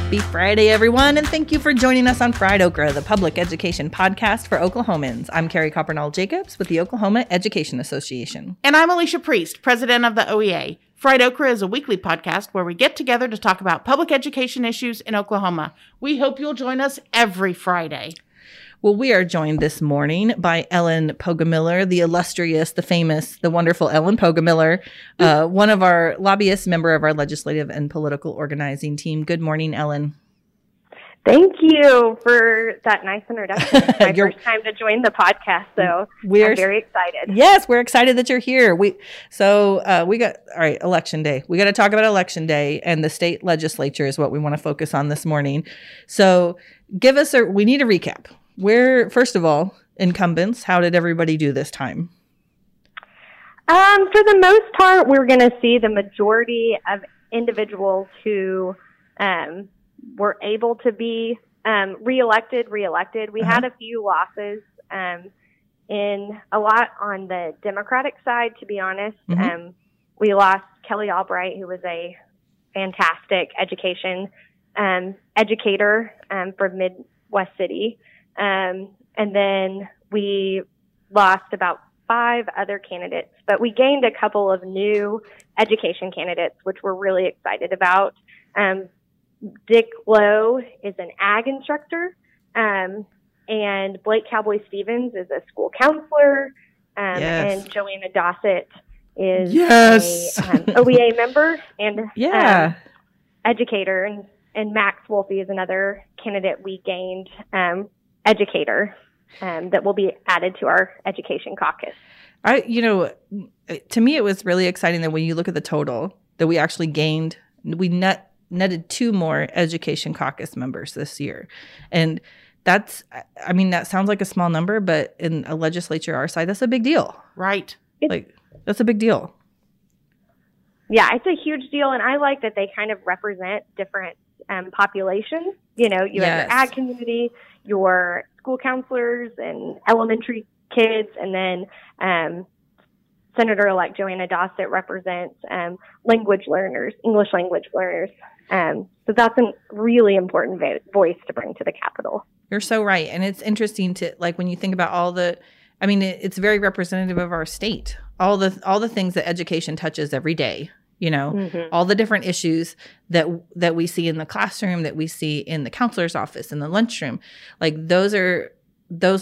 Happy Friday, everyone, and thank you for joining us on Fried Okra, the public education podcast for Oklahomans. I'm Kerri Coppernoll-Jacobs with the Oklahoma Education Association. And I'm Alicia Priest, president of the OEA. Fried Okra is a weekly podcast where we get together to talk about public education issues in Oklahoma. We hope you'll join us every Friday. Well, we are joined this morning by Ellen Pogamiller, the illustrious, the famous, the wonderful Ellen Pogamiller, one of our lobbyists, member of our legislative and political organizing team. Good morning, Ellen. Thank you for that nice introduction. It's my first time to join the podcast, so I'm very excited. Yes, we're excited that you're here. We got election day. We got to talk about election day, and the state legislature is what we want to focus on this morning. So we need a recap. Where, first of all, incumbents, how did everybody do this time? For the most part, we're going to see the majority of individuals who were able to be reelected. We had a few losses in a lot on the Democratic side, to be honest. We lost Kelly Albright, who was a fantastic educator from Midwest City. And then we lost about 5 other candidates, but we gained a couple of new education candidates, which we're really excited about. Dick Lowe is an ag instructor, and Blake Cowboy Stevens is a school counselor, yes. And Joanna Dossett is yes. a OEA member and educator, and Max Wolfie is another candidate we gained, educator, that will be added to our education caucus. To me, it was really exciting that when you look at the total that we actually gained, we netted 2 more education caucus members this year. And that's, I mean, that sounds like a small number, but in a legislature our size, that's a big deal. Right. That's a big deal. Yeah, it's a huge deal. And I like that they kind of represent different populations. You have your ag community, your school counselors and elementary kids, and then Senator-elect Joanna Dossett represents English language learners. So that's a really important voice to bring to the Capitol. You're so right. And it's interesting to, like, when you think about all the, I mean, it's very representative of our state, all the things that education touches every day. All the different issues that we see in the classroom, that we see in the counselor's office, in the lunchroom, like those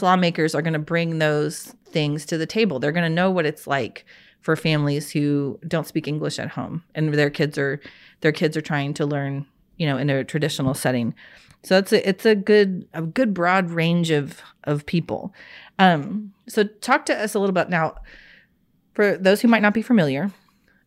lawmakers are going to bring those things to the table. They're going to know what it's like for families who don't speak English at home and their kids are trying to learn, in a traditional setting. So it's a good broad range of people. So talk to us a little bit now, for those who might not be familiar.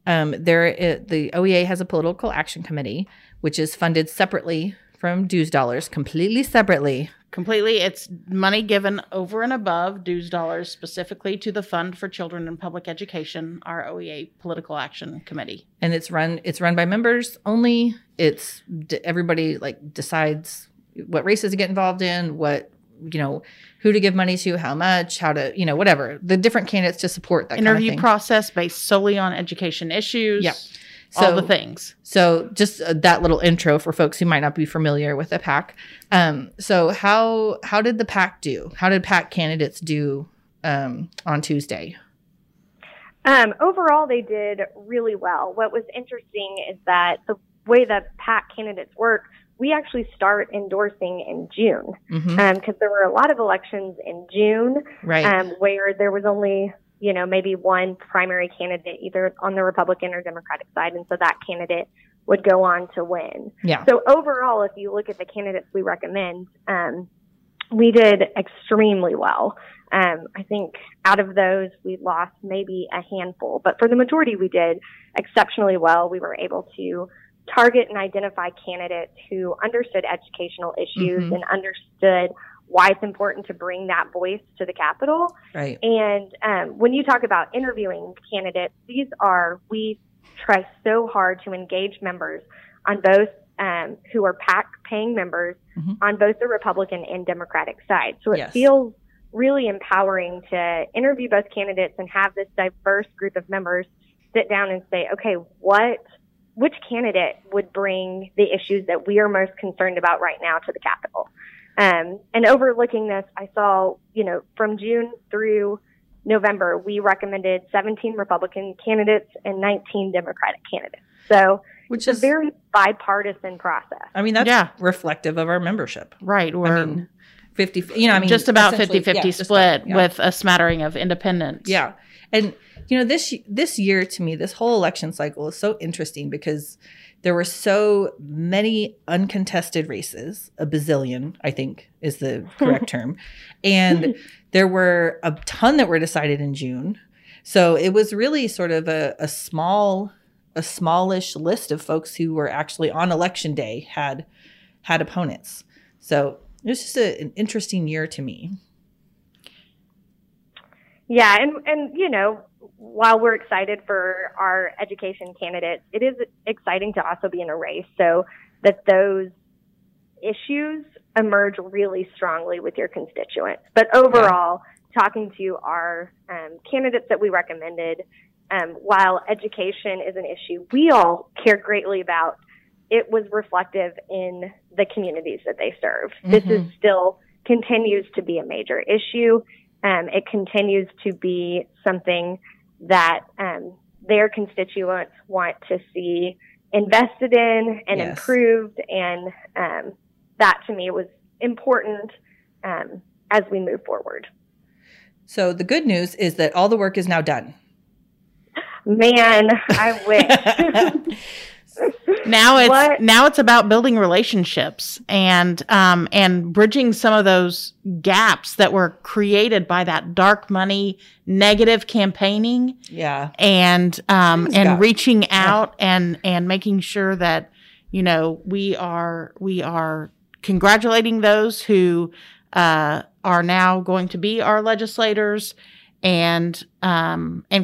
The OEA has a political action committee, which is funded separately from dues dollars, completely separately. Completely. It's money given over and above dues dollars, specifically to the Fund for Children in Public Education, our OEA political action committee. And it's run by members only. It's everybody decides what races to get involved in, what, who to give money to, how much, how to, whatever, the different candidates to support that interview kind of process based solely on education issues. Yep. All the things. So just that little intro for folks who might not be familiar with the PAC. So how did the PAC do? How did PAC candidates do on Tuesday? Overall, they did really well. What was interesting is that the way that PAC candidates work, we actually start endorsing in June because there were a lot of elections in June, right. Where there was only, maybe one primary candidate either on the Republican or Democratic side. And so that candidate would go on to win. Yeah. So overall, if you look at the candidates we recommend, we did extremely well. I think out of those, we lost maybe a handful, but for the majority, we did exceptionally well. We were able to target and identify candidates who understood educational issues and understood why it's important to bring that voice to the Capitol. Right. And when you talk about interviewing candidates, we try so hard to engage members on both who are PAC paying members on both the Republican and Democratic side. So it feels really empowering to interview both candidates and have this diverse group of members sit down and say, okay, what which candidate would bring the issues that we are most concerned about right now to the Capitol. And overlooking this, I saw, you know, from June through November, we recommended 17 Republican candidates and 19 Democratic candidates. So it's a very bipartisan process. I mean, that's reflective of our membership. Right. Or 50, just about 50-50 split with a smattering of independents. Yeah. And, you know, this year to me, this whole election cycle is so interesting because there were so many uncontested races, a bazillion, I think is the correct term. And there were a ton that were decided in June. So it was really sort of a smallish list of folks who were actually on election day had opponents. So it was just an interesting year to me. Yeah. And, you know, while we're excited for our education candidates, it is exciting to also be in a race so that those issues emerge really strongly with your constituents. But overall, talking to our candidates that we recommended, while education is an issue we all care greatly about, it was reflective in the communities that they serve. Mm-hmm. This is still continues to be a major issue. It continues to be something that their constituents want to see invested in and improved. And that, to me, was important as we move forward. So the good news is that all the work is now done. Man, I wish. Now it's about building relationships and bridging some of those gaps that were created by that dark money negative campaigning. Yeah. And reaching out and making sure that, you know, we are congratulating those who are now going to be our legislators and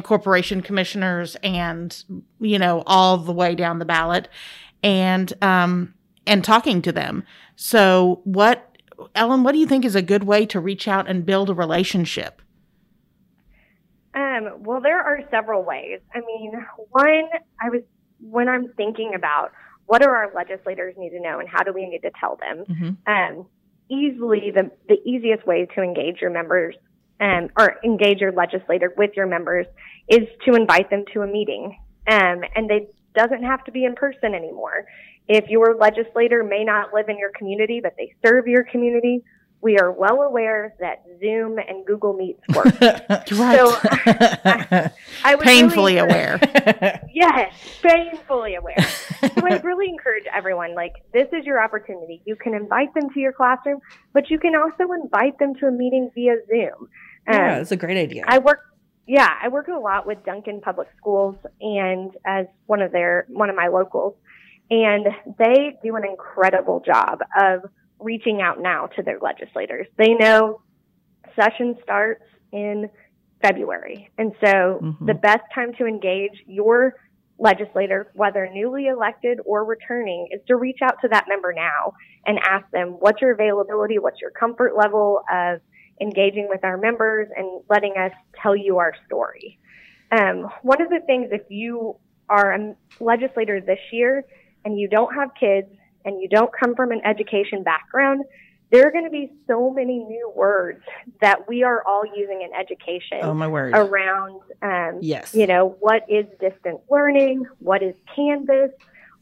corporation commissioners and, you know, all the way down the ballot and talking to them. So Ellen, what do you think is a good way to reach out and build a relationship? Well, there are several ways. I mean, one, when I'm thinking about what do our legislators need to know and how do we need to tell them? Mm-hmm. Easily the easiest way to engage your members or engage your legislator with your members is to invite them to a meeting. And it doesn't have to be in person anymore. If your legislator may not live in your community, but they serve your community, we are well aware that Zoom and Google Meets work. Right. So I was painfully aware. Yes, painfully aware. So I really encourage everyone, like, this is your opportunity. You can invite them to your classroom, but you can also invite them to a meeting via Zoom. Yeah, that's a great idea. I work a lot with Duncan Public Schools and as one of my locals, and they do an incredible job of reaching out now to their legislators. They know session starts in February. And so the best time to engage your legislator, whether newly elected or returning, is to reach out to that member now and ask them, what's your availability? What's your comfort level of engaging with our members and letting us tell you our story? One of the things, if you are a legislator this year and you don't have kids, and you don't come from an education background, there are going to be so many new words that we are all using in education. Oh, my word. Around, you know, what is distance learning? What is Canvas?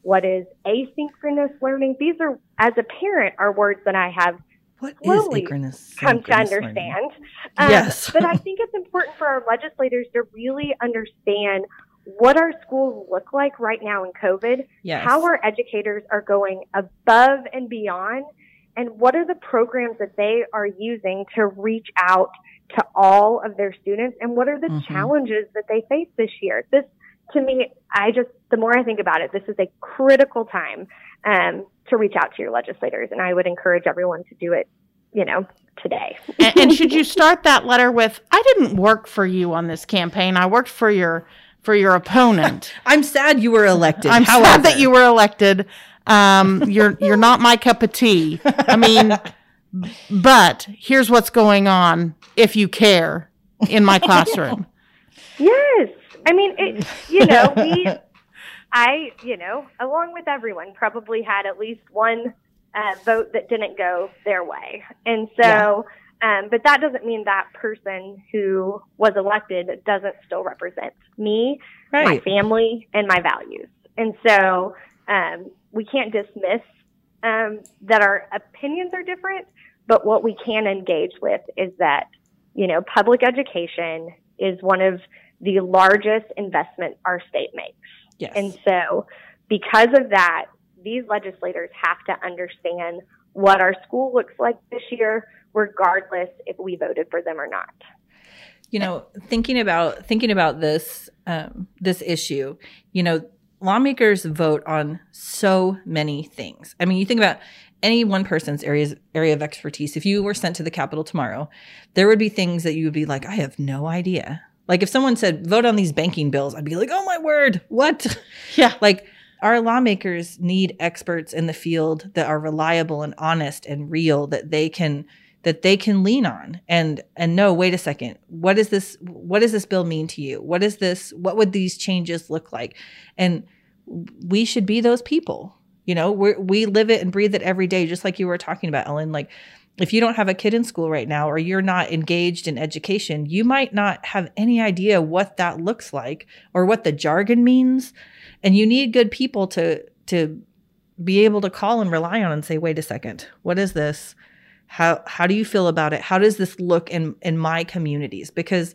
What is asynchronous learning? These are, as a parent, are words that I have slowly come to understand. Yes. But I think it's important for our legislators to really understand what our schools look like right now in COVID, how our educators are going above and beyond, and what are the programs that they are using to reach out to all of their students, and what are the challenges that they face this year. This, to me, the more I think about it, this is a critical time to reach out to your legislators, and I would encourage everyone to do it, you know, today. And should you start that letter with, I didn't work for you on this campaign, I worked for your opponent. I'm sad you were elected. Sad that you were elected. You're not my cup of tea. I mean, but here's what's going on, if you care, in my classroom. Yes. I mean, it, you know, we I, you know, along with everyone, probably had at least one vote that didn't go their way. And so, yeah. But that doesn't mean that person who was elected doesn't still represent me, right, my family, and my values. And so we can't dismiss that our opinions are different, but what we can engage with is that, you know, public education is one of the largest investment our state makes. Yes. And so because of that, these legislators have to understand what our school looks like this year, regardless if we voted for them or not. You know, thinking about this, this issue, you know, lawmakers vote on so many things. I mean, you think about any one person's area of expertise. If you were sent to the Capitol tomorrow, there would be things that you would be like, I have no idea. Like if someone said, vote on these banking bills, I'd be like, oh my word, what? Yeah. Like our lawmakers need experts in the field that are reliable and honest and real, that they can lean on and know, wait a second, what does this bill mean to you? What would these changes look like? And we should be those people. You know, we live it and breathe it every day, just like you were talking about, Ellen. Like, if you don't have a kid in school right now, or you're not engaged in education, you might not have any idea what that looks like or what the jargon means. And you need good people to be able to call and rely on and say, wait a second, what is this? How do you feel about it? How does this look in my communities? Because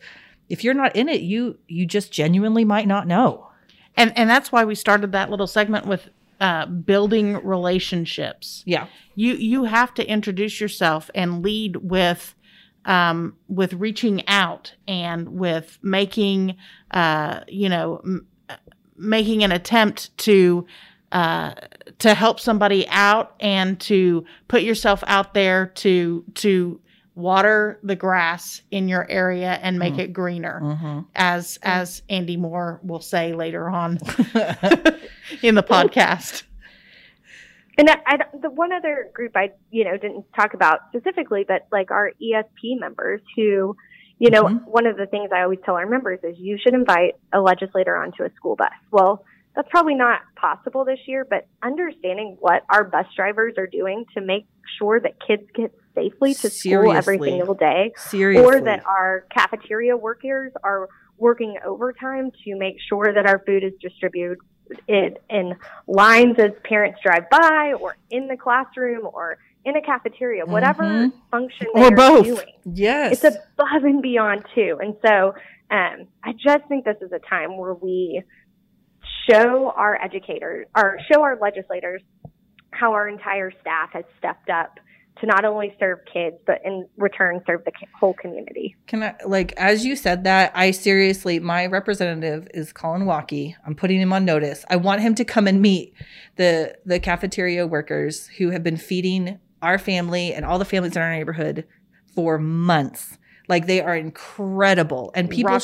if you're not in it, you just genuinely might not know. And that's why we started that little segment with building relationships. Yeah. You have to introduce yourself and lead with reaching out and with making, making an attempt to help somebody out and to put yourself out there to water the grass in your area and make it greener, as Andy Moore will say later on in the podcast. And the one other group I didn't talk about specifically, but like our ESP members who, you know, one of the things I always tell our members is you should invite a legislator onto a school bus. Well, that's probably not possible this year, but understanding what our bus drivers are doing to make sure that kids get safely to school every single day, or that our cafeteria workers are working overtime to make sure that our food is distributed in lines as parents drive by, or in the classroom, or in a cafeteria, whatever function they're doing. Yes, it's above and beyond too. And so I just think this is a time where we show our legislators how our entire staff has stepped up to not only serve kids, but in return serve the whole community. Can I, like, as you said that, I seriously, my representative is Colin Waukee. I'm putting him on notice. I want him to come and meet the cafeteria workers who have been feeding our family and all the families in our neighborhood for months. Like, they are incredible, and people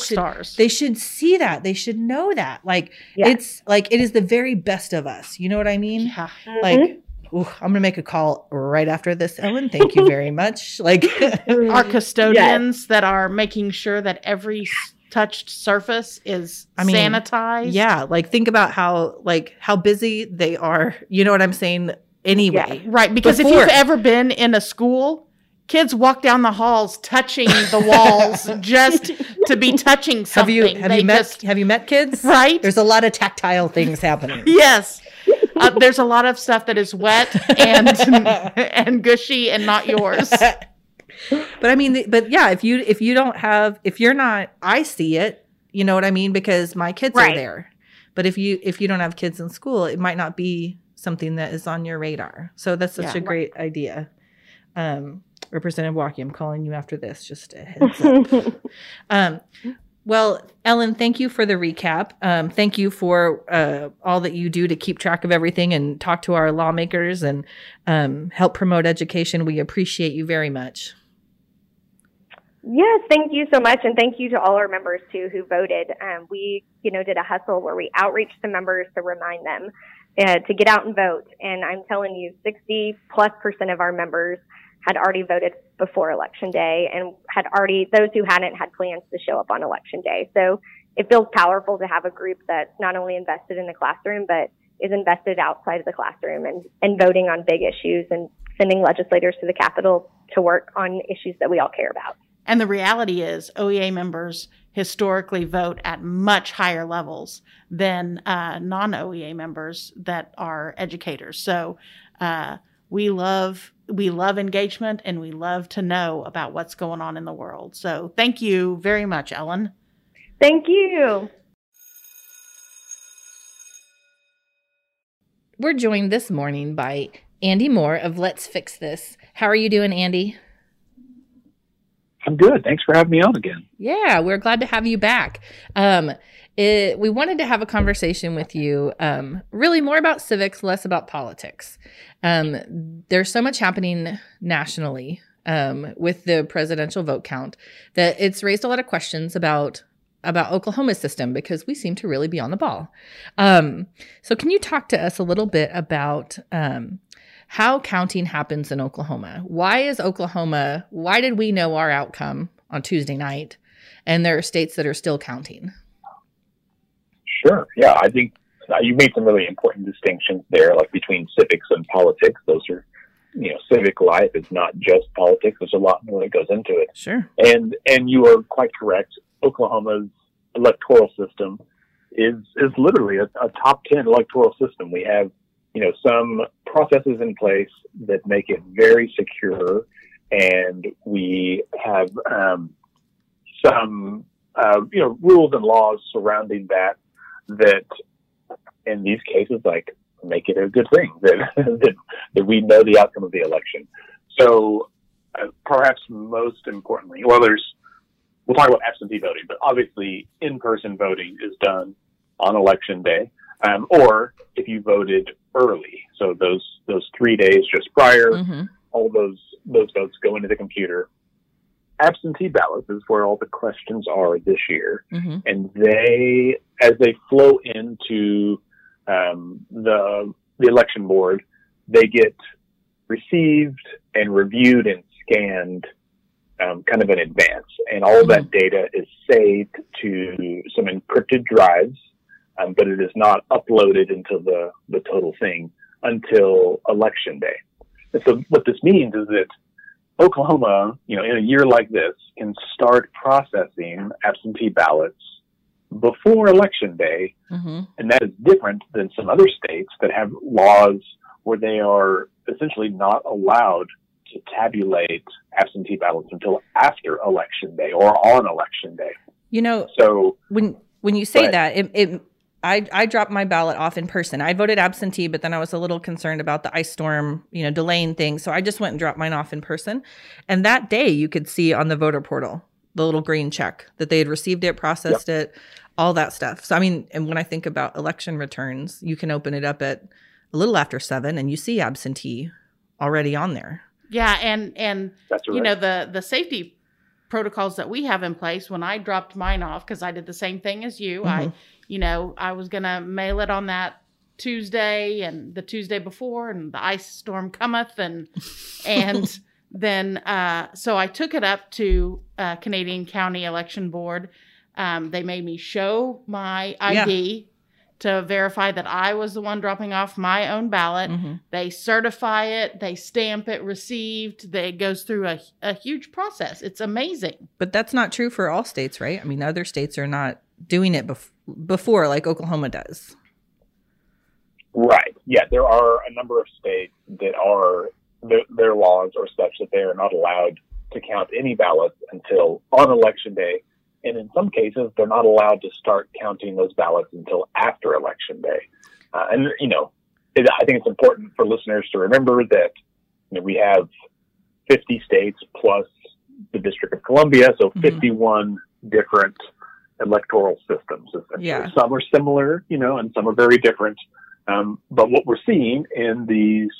they should see that. They should know that. Like, It's like, it is the very best of us. You know what I mean? Yeah. Like, ooh, I'm going to make a call right after this, Ellen. Thank you very much. Like our custodians that are making sure that every touched surface is sanitized. Yeah. Like, think about how busy they are. You know what I'm saying? Anyway. Yeah. Right. Because if you've ever been in a school, kids walk down the halls touching the walls just to be touching something. Have you met kids? Right. There's a lot of tactile things happening. Yes. There's a lot of stuff that is wet and gushy and not yours. But I mean, if you're not, I see it, you know what I mean? Because my kids are there. But if you don't have kids in school, it might not be something that is on your radar. So that's such a great idea. Representative Waukee, I'm calling you after this, just a heads up. Well, Ellen, thank you for the recap. Thank you for all that you do to keep track of everything and talk to our lawmakers and help promote education. We appreciate you very much. Yes, thank you so much. And thank you to all our members, too, who voted. We, did a hustle where we outreached the members to remind them to get out and vote. And I'm telling you, 60+% of our members had already voted before Election Day, and those who hadn't had plans to show up on Election Day. So it feels powerful to have a group that's not only invested in the classroom, but is invested outside of the classroom and voting on big issues and sending legislators to the Capitol to work on issues that we all care about. And the reality is OEA members historically vote at much higher levels than non-OEA members that are educators. So we love engagement, and we love to know about what's going on in the world. So thank you very much, Ellen. Thank you. We're joined this morning by Andy Moore of Let's Fix This. How are you doing, Andy? I'm good. Thanks for having me on again. Yeah, we're glad to have you back. We wanted to have a conversation with you, really more about civics, less about politics. There's so much happening nationally with the presidential vote count that it's raised a lot of questions about Oklahoma's system, because we seem to really be on the ball. So can you talk to us a little bit about how counting happens in Oklahoma? Why did we know our outcome on Tuesday night, and there are states that are still counting? Sure. Yeah, I think you made some really important distinctions there, like between civics and politics. Those are, civic life is not just politics. There's a lot more that goes into it. Sure. And you are quite correct. Oklahoma's electoral system is literally a top 10 electoral system. We have, some processes in place that make it very secure, and we have some rules and laws surrounding that in these cases, like, make it a good thing that we know the outcome of the election. So perhaps most importantly, we'll talk about absentee voting, but obviously in-person voting is done on election day, or if you voted early. So those 3 days just prior, mm-hmm. all those votes go into the computer. Absentee ballots is where all the questions are this year. Mm-hmm. And as they flow into the election board, they get received and reviewed and scanned kind of in advance. And all mm-hmm. that data is saved to some encrypted drives, but it is not uploaded into the total thing until election day. And so what this means is that Oklahoma, in a year like this, can start processing absentee ballots before election day. Mm-hmm. And that is different than some other states that have laws where they are essentially not allowed to tabulate absentee ballots until after election day or on election day. So when you say that, I dropped my ballot off in person. I voted absentee, but then I was a little concerned about the ice storm, delaying things. So I just went and dropped mine off in person. And that day you could see on the voter portal, the little green check that they had received it, processed yep. it, all that stuff. So, and when I think about election returns, you can open it up at a little after 7 and you see absentee already on there. Yeah. And that's right. The safety protocols that we have in place, when I dropped mine off, because I did the same thing as you, mm-hmm. I was going to mail it on that Tuesday and the Tuesday before, and the ice storm cometh. And then, so I took it up to Canadian County Election Board. They made me show my ID to verify that I was the one dropping off my own ballot. Mm-hmm. They certify it, they stamp it, received. It goes through a huge process. It's amazing. But that's not true for all states, right? Other states are not doing it before like Oklahoma does. Right. Yeah, there are a number of states that their laws are such that they are not allowed to count any ballots until on election day. And in some cases, they're not allowed to start counting those ballots until after election day. I think it's important for listeners to remember that we have 50 states plus the District of Columbia, so mm-hmm. 51 different electoral systems. Yeah. Some are similar, and some are very different. But what we're seeing in these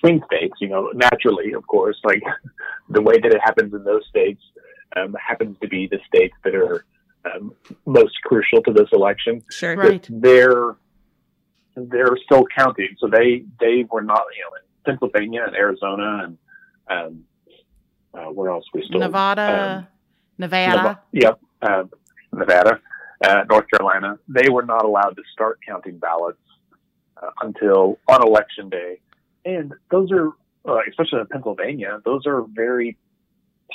swing states, naturally, of course, like the way that it happens in those states, happens to be the states that are most crucial to this election. Sure, right. They're still counting, so they were not. In Pennsylvania and Arizona and where else we still Nevada. Nevada. Nevada. North Carolina, they were not allowed to start counting ballots until on election day. And those are, especially in Pennsylvania, those are very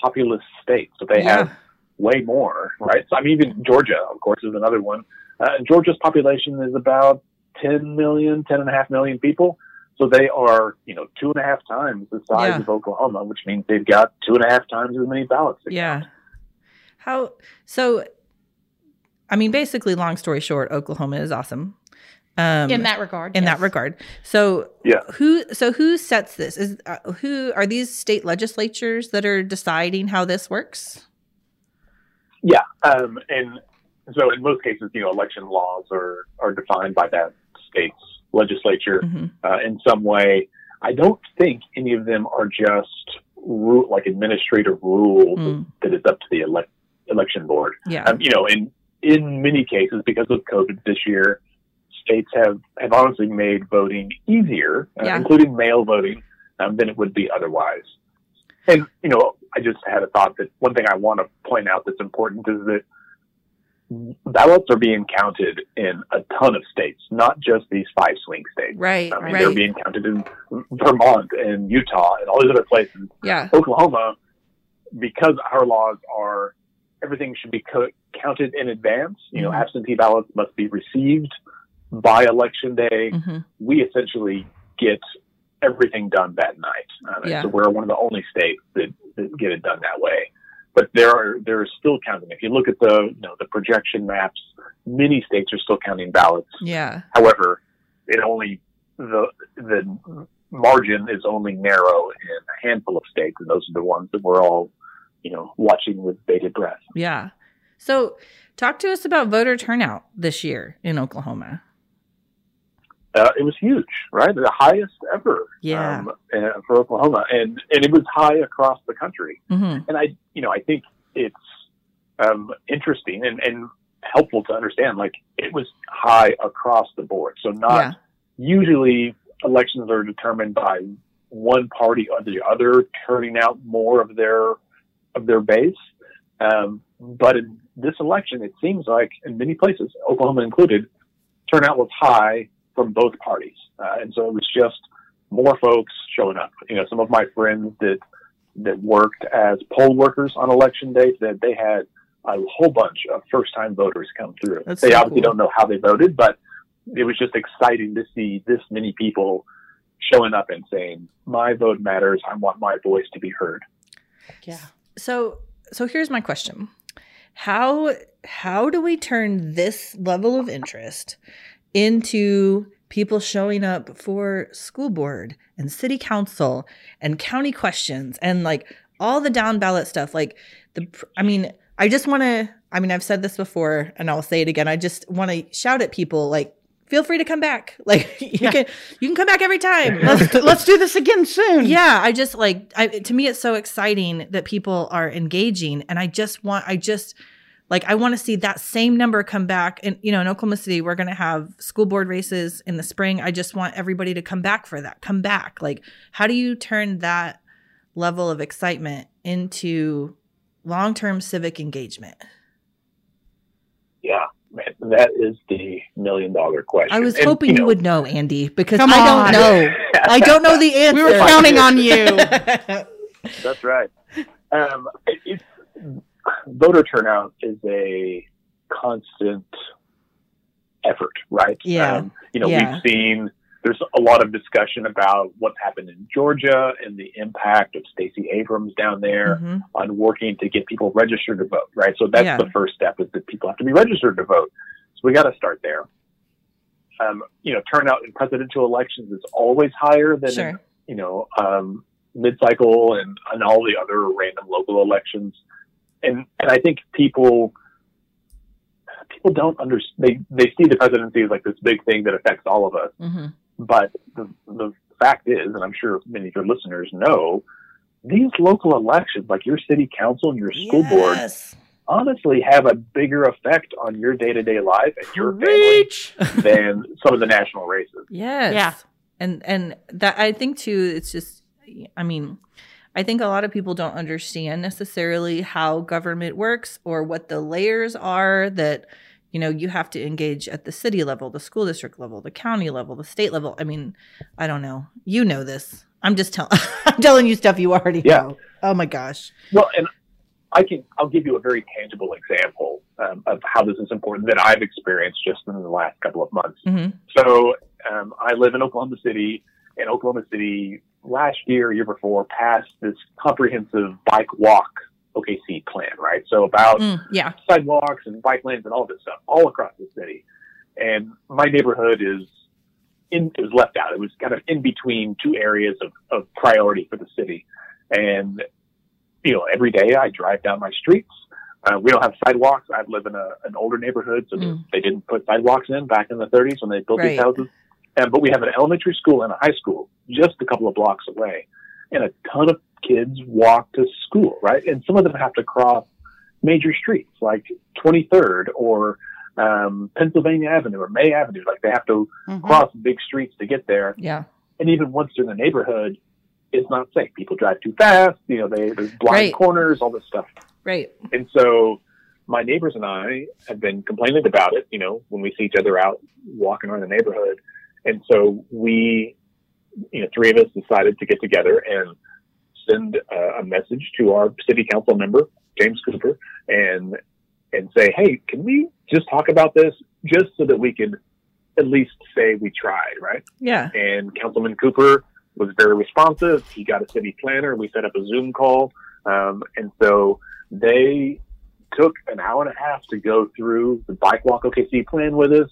populous states, so they have way more, right? So I mean, even Georgia, of course, is another one. Georgia's population is about 10 million, 10.5 million people. So they are, 2.5 times the size of Oklahoma, which means they've got 2.5 times as many ballots. Count. So, I mean, basically, long story short, Oklahoma is awesome. In that regard. So who sets this? Who are these state legislatures that are deciding how this works? Yeah. And so in most cases, election laws are defined by that state's legislature in some way. I don't think any of them are just administrative rules that is up to the election board. Yeah. In many cases, because of COVID this year, states have honestly made voting easier, including mail voting, than it would be otherwise. And, I just had a thought that one thing I want to point out that's important is that ballots are being counted in a ton of states, not just these 5 swing states. Right, they're being counted in Vermont and Utah and all these other places. Yeah. Oklahoma, because our laws are everything should be counted in advance, absentee ballots must be received by election day, we essentially get everything done that night. So we're one of the only states that get it done that way. But there are still counting. If you look at the projection maps, many states are still counting ballots. Yeah. However, the margin is only narrow in a handful of states, and those are the ones that we're all, watching with bated breath. Yeah. So, talk to us about voter turnout this year in Oklahoma. It was huge, right? The highest ever for Oklahoma. And it was high across the country. Mm-hmm. And I think it's interesting and helpful to understand, it was high across the board. So usually elections are determined by one party or the other turning out more of their base. But in this election, it seems like in many places, Oklahoma included, turnout was high from both parties. And so it was just more folks showing up. Some of my friends that worked as poll workers on election day said they had a whole bunch of first-time voters come through. That's they so obviously cool. Don't know how they voted, but it was just exciting to see this many people showing up and saying, my vote matters. I want my voice to be heard. Yeah. So here's my question. How do we turn this level of interest into people showing up for school board and city council and county questions and all the down ballot stuff? I've said this before and I'll say it again. I just want to shout at people, feel free to come back. You can come back every time. Let's do this again soon. Yeah. To me, it's so exciting that people are engaging, and I want to see that same number come back. And, in Oklahoma City, we're going to have school board races in the spring. I just want everybody to come back for that. Come back. How do you turn that level of excitement into long-term civic engagement? Yeah, man, that is the $1 million question. I was hoping you would know, Andy, because I don't know. I don't know the answer. We were counting on you. That's right. Voter turnout is a constant effort, right? Yeah. We've seen there's a lot of discussion about what's happened in Georgia and the impact of Stacey Abrams down there on working to get people registered to vote, right? So that's the first step, is that people have to be registered to vote. So we got to start there. Turnout in presidential elections is always higher than in, mid-cycle and all the other random local elections. And I think people don't understand. They see the presidency as this big thing that affects all of us. Mm-hmm. But the fact is, and I'm sure many of your listeners know, these local elections, like your city council and your school board, honestly have a bigger effect on your day-to-day life and your family than some of the national races. Yes. Yeah. And that, I think too, it's just, I think a lot of people don't understand necessarily how government works or what the layers are that You know, you have to engage at the city level, the school district level, the county level, the state level. I mean, I don't know. You know this. I'm just telling you stuff you already know. Oh my gosh. Well, and I'll give you a very tangible example of how this is important that I've experienced just in the last couple of months. Mm-hmm. So I live in Oklahoma City, and Oklahoma City last year, year before, passed this comprehensive Bike Walk OKC plan, right? So about sidewalks and bike lanes and all this stuff all across the city. And my neighborhood it was left out. It was kind of in between two areas of priority for the city. And, you know, every day I drive down my streets. We don't have sidewalks. I live in an older neighborhood, so they didn't put sidewalks in back in the 30s when they built these houses. But we have an elementary school and a high school just a couple of blocks away. And a ton of kids walk to school, right? And some of them have to cross major streets like 23rd or Pennsylvania Avenue or May Avenue. Like they have to cross big streets to get there. Yeah. And even once they're in the neighborhood, it's not safe. People drive too fast. You know, there's blind corners, all this stuff. Right. And so my neighbors and I have been complaining about it, you know, when we see each other out walking around the neighborhood. And so we, you know, three of us decided to get together and send a message to our city council member, James Cooper, and say, hey, can we just talk about this just so that we can at least say we tried, right? Yeah. And Councilman Cooper was very responsive. He got a city planner. We set up a Zoom call. And so they took an hour and a half to go through the Bike Walk OKC plan with us.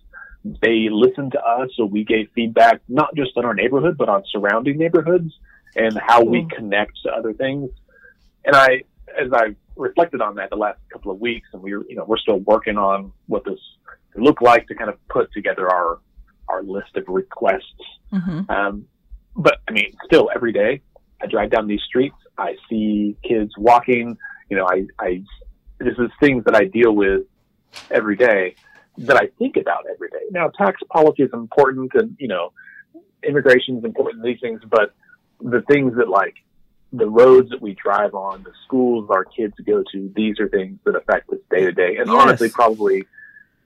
They listened to us, so we gave feedback, not just on our neighborhood, but on surrounding neighborhoods and how we connect to other things. And as I reflected on that the last couple of weeks, and we're still working on what this looked like to kind of put together our list of requests. Mm-hmm. But I mean, still every day I drive down these streets, I see kids walking, you know, this is things that I deal with every day, that I think about every day. Now, tax policy is important, and, you know, immigration is important, these things, but the things that, like, the roads that we drive on, the schools our kids go to, these are things that affect us day to day, and honestly probably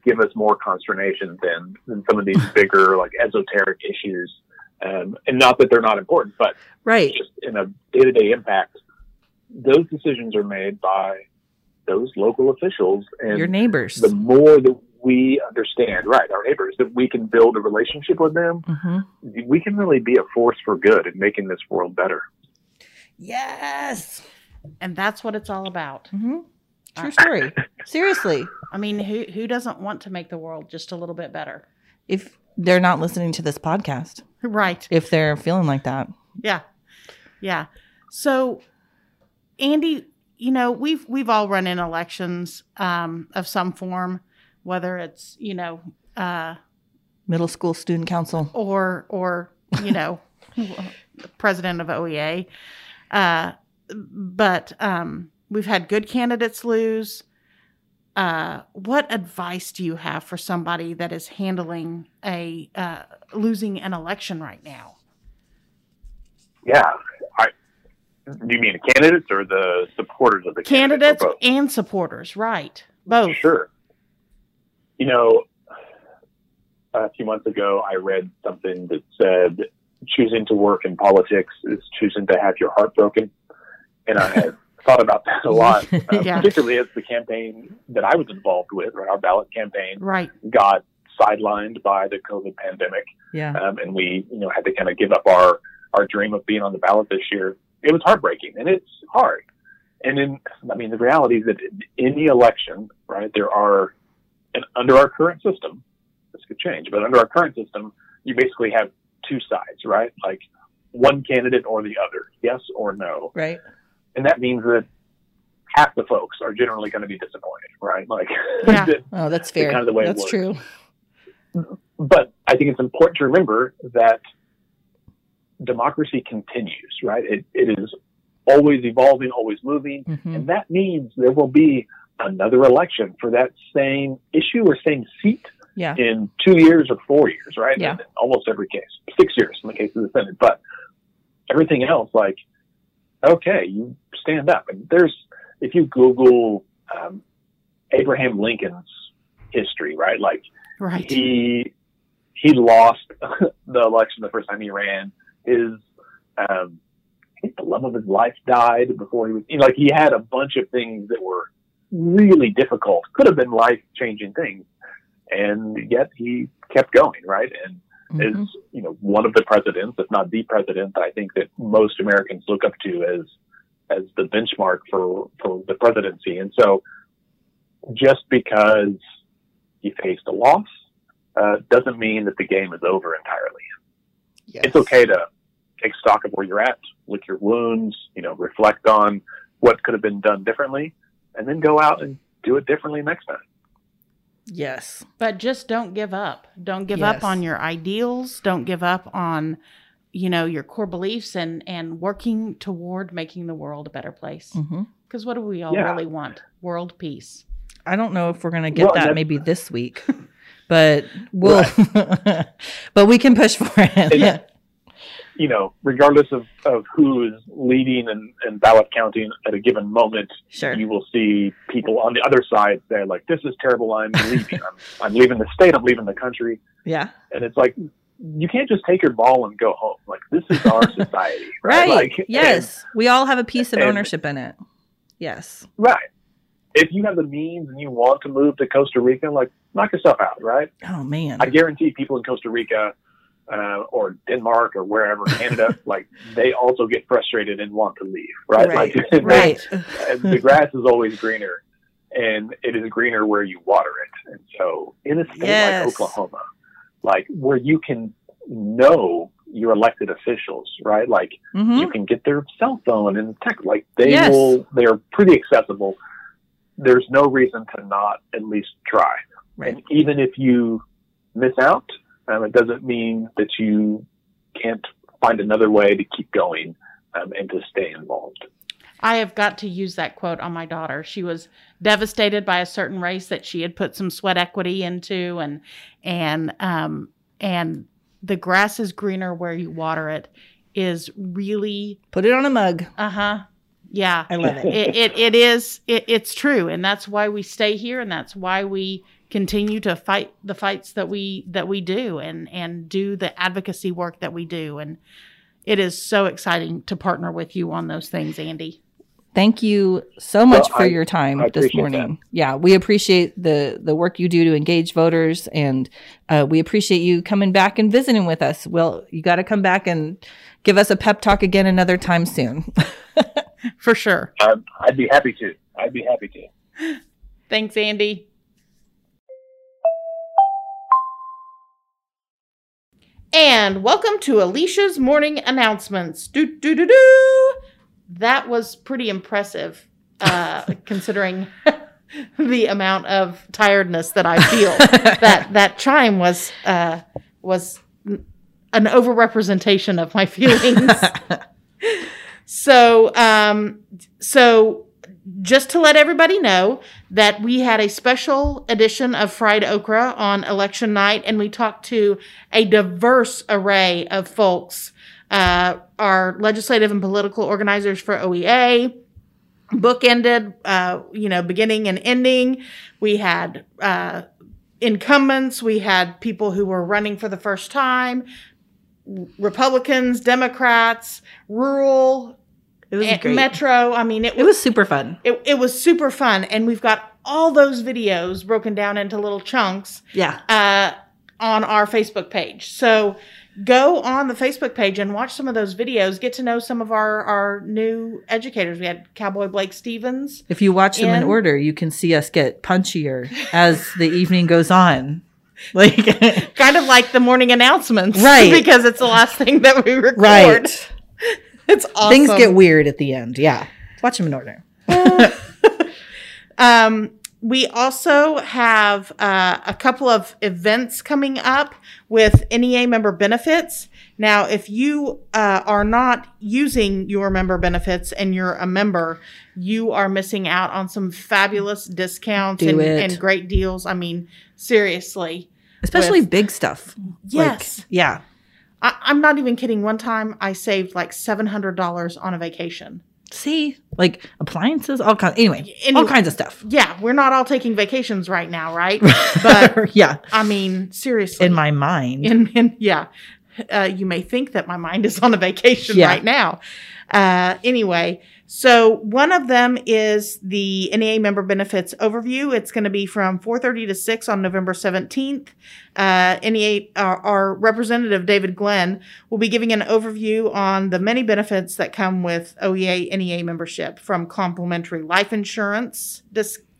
give us more consternation than some of these bigger, like, esoteric issues. And not that they're not important, but just in a day-to-day impact, those decisions are made by those local officials and your neighbors. The more that we understand, our neighbors, that we can build a relationship with them, we can really be a force for good in making this world better. Yes. And that's what it's all about. Mm-hmm. True story. Seriously. I mean, who doesn't want to make the world just a little bit better? If they're not listening to this podcast. Right. If they're feeling like that. Yeah. Yeah. So, Andy, you know, we've all run in elections of some form. Whether it's, you know, middle school student council or, you know, president of OEA. But we've had good candidates lose. What advice do you have for somebody that is handling losing an election right now? Yeah. Do you mean the candidates or the supporters of the candidates? Candidates and supporters. Right. Both. Sure. You know, a few months ago, I read something that said, choosing to work in politics is choosing to have your heart broken. And I have thought about that a lot, particularly as the campaign that I was involved with, our ballot campaign, got sidelined by the COVID pandemic. Yeah. And we, you know, had to kind of give up our dream of being on the ballot this year. It was heartbreaking, and it's hard. And then, I mean, the reality is that in the election, there are... And under our current system, this could change, but under our current system, you basically have two sides, right? Like one candidate or the other, yes or no. Right. And that means that half the folks are generally going to be disappointed, right? Like, that's fair. Kind of the way that's true. But I think it's important to remember that democracy continues, right? It is always evolving, always moving. Mm-hmm. And that means there will be another election for that same issue or same seat in 2 years or 4 years, right? Yeah. In almost every case, 6 years in the case of the Senate. But everything else, like, okay, you stand up. And if you Google Abraham Lincoln's history, right? Like, right. He lost the election the first time he ran. His, I think the love of his life died before he was, you know, like he had a bunch of things that were really difficult, could have been life-changing things. And yet he kept going, right? And mm-hmm. is, you know, one of the presidents, if not the president, I think that most Americans look up to as the benchmark for the presidency. And so just because you faced a loss doesn't mean that the game is over entirely. Yes. It's okay to take stock of where you're at, lick your wounds, you know, reflect on what could have been done differently, and then go out and do it differently next time. Yes. But just don't give up. Don't give yes. up on your ideals. Don't give up on, you know, your core beliefs and working toward making the world a better place. Because mm-hmm. what do we all yeah. really want? World peace. I don't know if we're going to get that maybe this week, but we'll, right. but we can push for it. Yeah. You know, regardless of who is leading and ballot counting at a given moment, sure. you will see people on the other side. They're like, this is terrible. I'm leaving. I'm leaving the state. I'm leaving the country. Yeah. And it's like, you can't just take your ball and go home. Like, this is our society. Right. Like, yes. We all have a piece of ownership in it. Yes. Right. If you have the means and you want to move to Costa Rica, like, knock yourself out. Right. Oh, man. I guarantee people in Costa Rica or Denmark or wherever, Canada, like they also get frustrated and want to leave, right? Right. Like, right. The grass is always greener, and it is greener where you water it. And so, in a state yes. like Oklahoma, like where you can know your elected officials, right? Like mm-hmm. you can get their cell phone and tech, like they yes. will. They are pretty accessible. There's no reason to not at least try, right. and even if you miss out. It doesn't mean that you can't find another way to keep going and to stay involved. I have got to use that quote on my daughter. She was devastated by a certain race that she had put some sweat equity into, and the grass is greener where you water it is really put it on a mug. Uh huh. Yeah, I love it. It is. It's true, and that's why we stay here, and that's why we continue to fight the fights that we do and do the advocacy work that we do. And it is so exciting to partner with you on those things, Andy. Thank you so much for your time this morning. That. Yeah, we appreciate the work you do to engage voters, and we appreciate you coming back and visiting with us. Well, you got to come back and give us a pep talk again another time soon. For sure. I'd be happy to. Thanks, Andy. And welcome to Alicia's morning announcements. That was pretty impressive, considering the amount of tiredness that I feel. that chime was an overrepresentation of my feelings. So just to let everybody know that we had a special edition of Fried Okra on election night, and we talked to a diverse array of folks, our legislative and political organizers for OEA, bookended, beginning and ending. We had incumbents. We had people who were running for the first time, Republicans, Democrats, rural, it was great. Metro. I mean, it was super fun. It was super fun. And we've got all those videos broken down into little chunks on our Facebook page. So go on the Facebook page and watch some of those videos. Get to know some of our new educators. We had Cowboy Blake Stevens. If you watch them in order, you can see us get punchier as the evening goes on. Like kind of like the morning announcements. Right. Because it's the last thing that we record. Right. It's awesome. Things get weird at the end. Yeah. Watch them in order. We also have a couple of events coming up with NEA member benefits. Now, if you are not using your member benefits and you're a member, you are missing out on some fabulous discounts and great deals. I mean, seriously. Especially big stuff. Yes. Like, yeah. I'm not even kidding. One time I saved like $700 on a vacation. See, like appliances, all kinds. Anyway, all kinds of stuff. Yeah, we're not all taking vacations right now, right? But yeah, I mean, seriously, in my mind, yeah, you may think that my mind is on a vacation right now. Anyway, so one of them is the NEA member benefits overview. It's going to be from 4:30 to 6 on November 17th. NEA, our representative, David Glenn, will be giving an overview on the many benefits that come with OEA NEA membership, from complimentary life insurance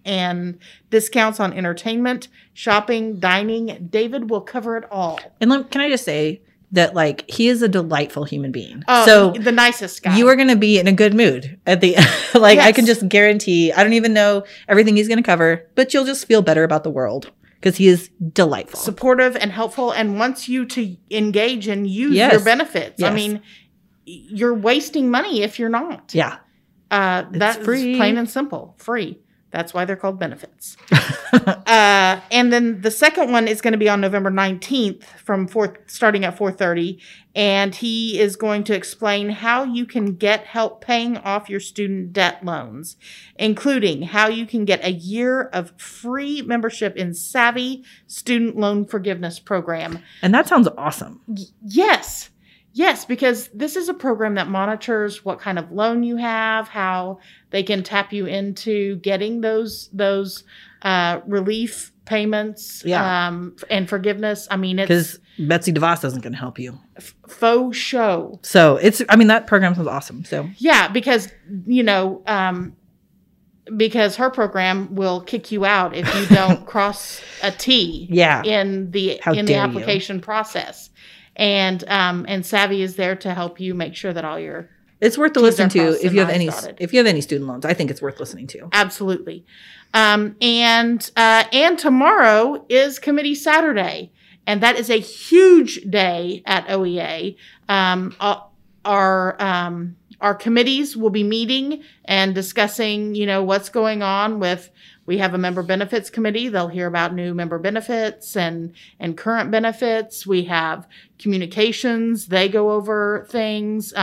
and discounts on entertainment, shopping, dining. David will cover it all. And can I just say that, like, he is a delightful human being. Oh, so the nicest guy. You are going to be in a good mood at the, yes. I can just guarantee, I don't even know everything he's going to cover, but you'll just feel better about the world because he is delightful. Supportive and helpful, and wants you to engage and use your benefits. Yes. I mean, you're wasting money if you're not. Yeah. That's free. Plain and simple. Free. That's why they're called benefits. And then the second one is going to be on November 19th starting at 4:30. And he is going to explain how you can get help paying off your student debt loans, including how you can get a year of free membership in Savvy Student Loan Forgiveness Program. And that sounds awesome. Yes. Yes, because this is a program that monitors what kind of loan you have, how they can tap you into getting those relief payments and forgiveness. I mean, it's... because Betsy DeVos isn't going to help you. Faux show. So that program sounds awesome. So yeah, because, because her program will kick you out if you don't cross a T in the application process. And Savvy is there to help you make sure that all your it's worth to listen to if you have any student loans. I think it's worth listening to. Absolutely. And tomorrow is Committee Saturday, and that is a huge day at OEA. Our committees will be meeting and discussing, what's going on with. We have a member benefits committee. They'll hear about new member benefits and current benefits. We have communications. They go over things.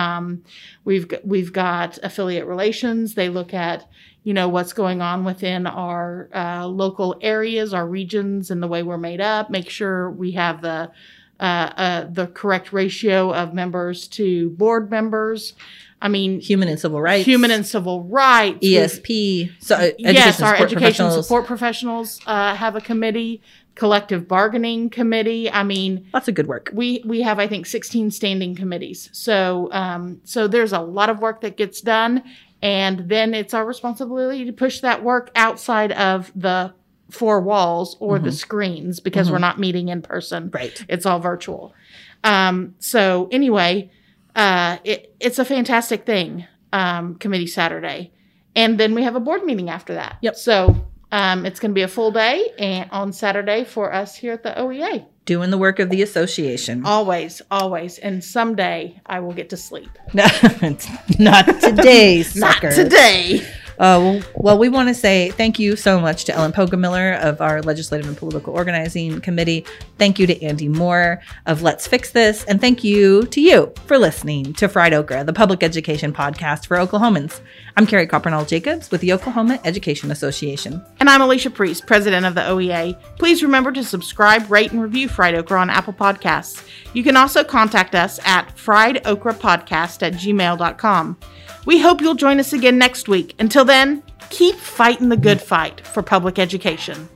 We've got affiliate relations. They look at, what's going on within our local areas, our regions, and the way we're made up. Make sure we have the correct ratio of members to board members. I mean, human and civil rights, ESP. So education support professionals have a committee, collective bargaining committee. I mean, lots of good work. We have, I think, 16 standing committees. So so there's a lot of work that gets done, and then it's our responsibility to push that work outside of the four walls or the screens, because we're not meeting in person. Right, it's all virtual. So anyway. It's a fantastic thing, Committee Saturday. And then we have a board meeting after that. Yep. So it's going to be a full day on Saturday for us here at the OEA. Doing the work of the association. Always, always. And someday I will get to sleep. No, not today, sucker. Not today. Well, we want to say thank you so much to Ellen Pogamiller of our Legislative and Political Organizing Committee. Thank you to Andy Moore of Let's Fix This. And thank you to you for listening to Fried Okra, the public education podcast for Oklahomans. I'm Kerri Coppernoll-Jacobs with the Oklahoma Education Association. And I'm Alicia Priest, president of the OEA. Please remember to subscribe, rate, and review Fried Okra on Apple Podcasts. You can also contact us at friedokrapodcast@gmail.com. We hope you'll join us again next week. Until then, keep fighting the good fight for public education.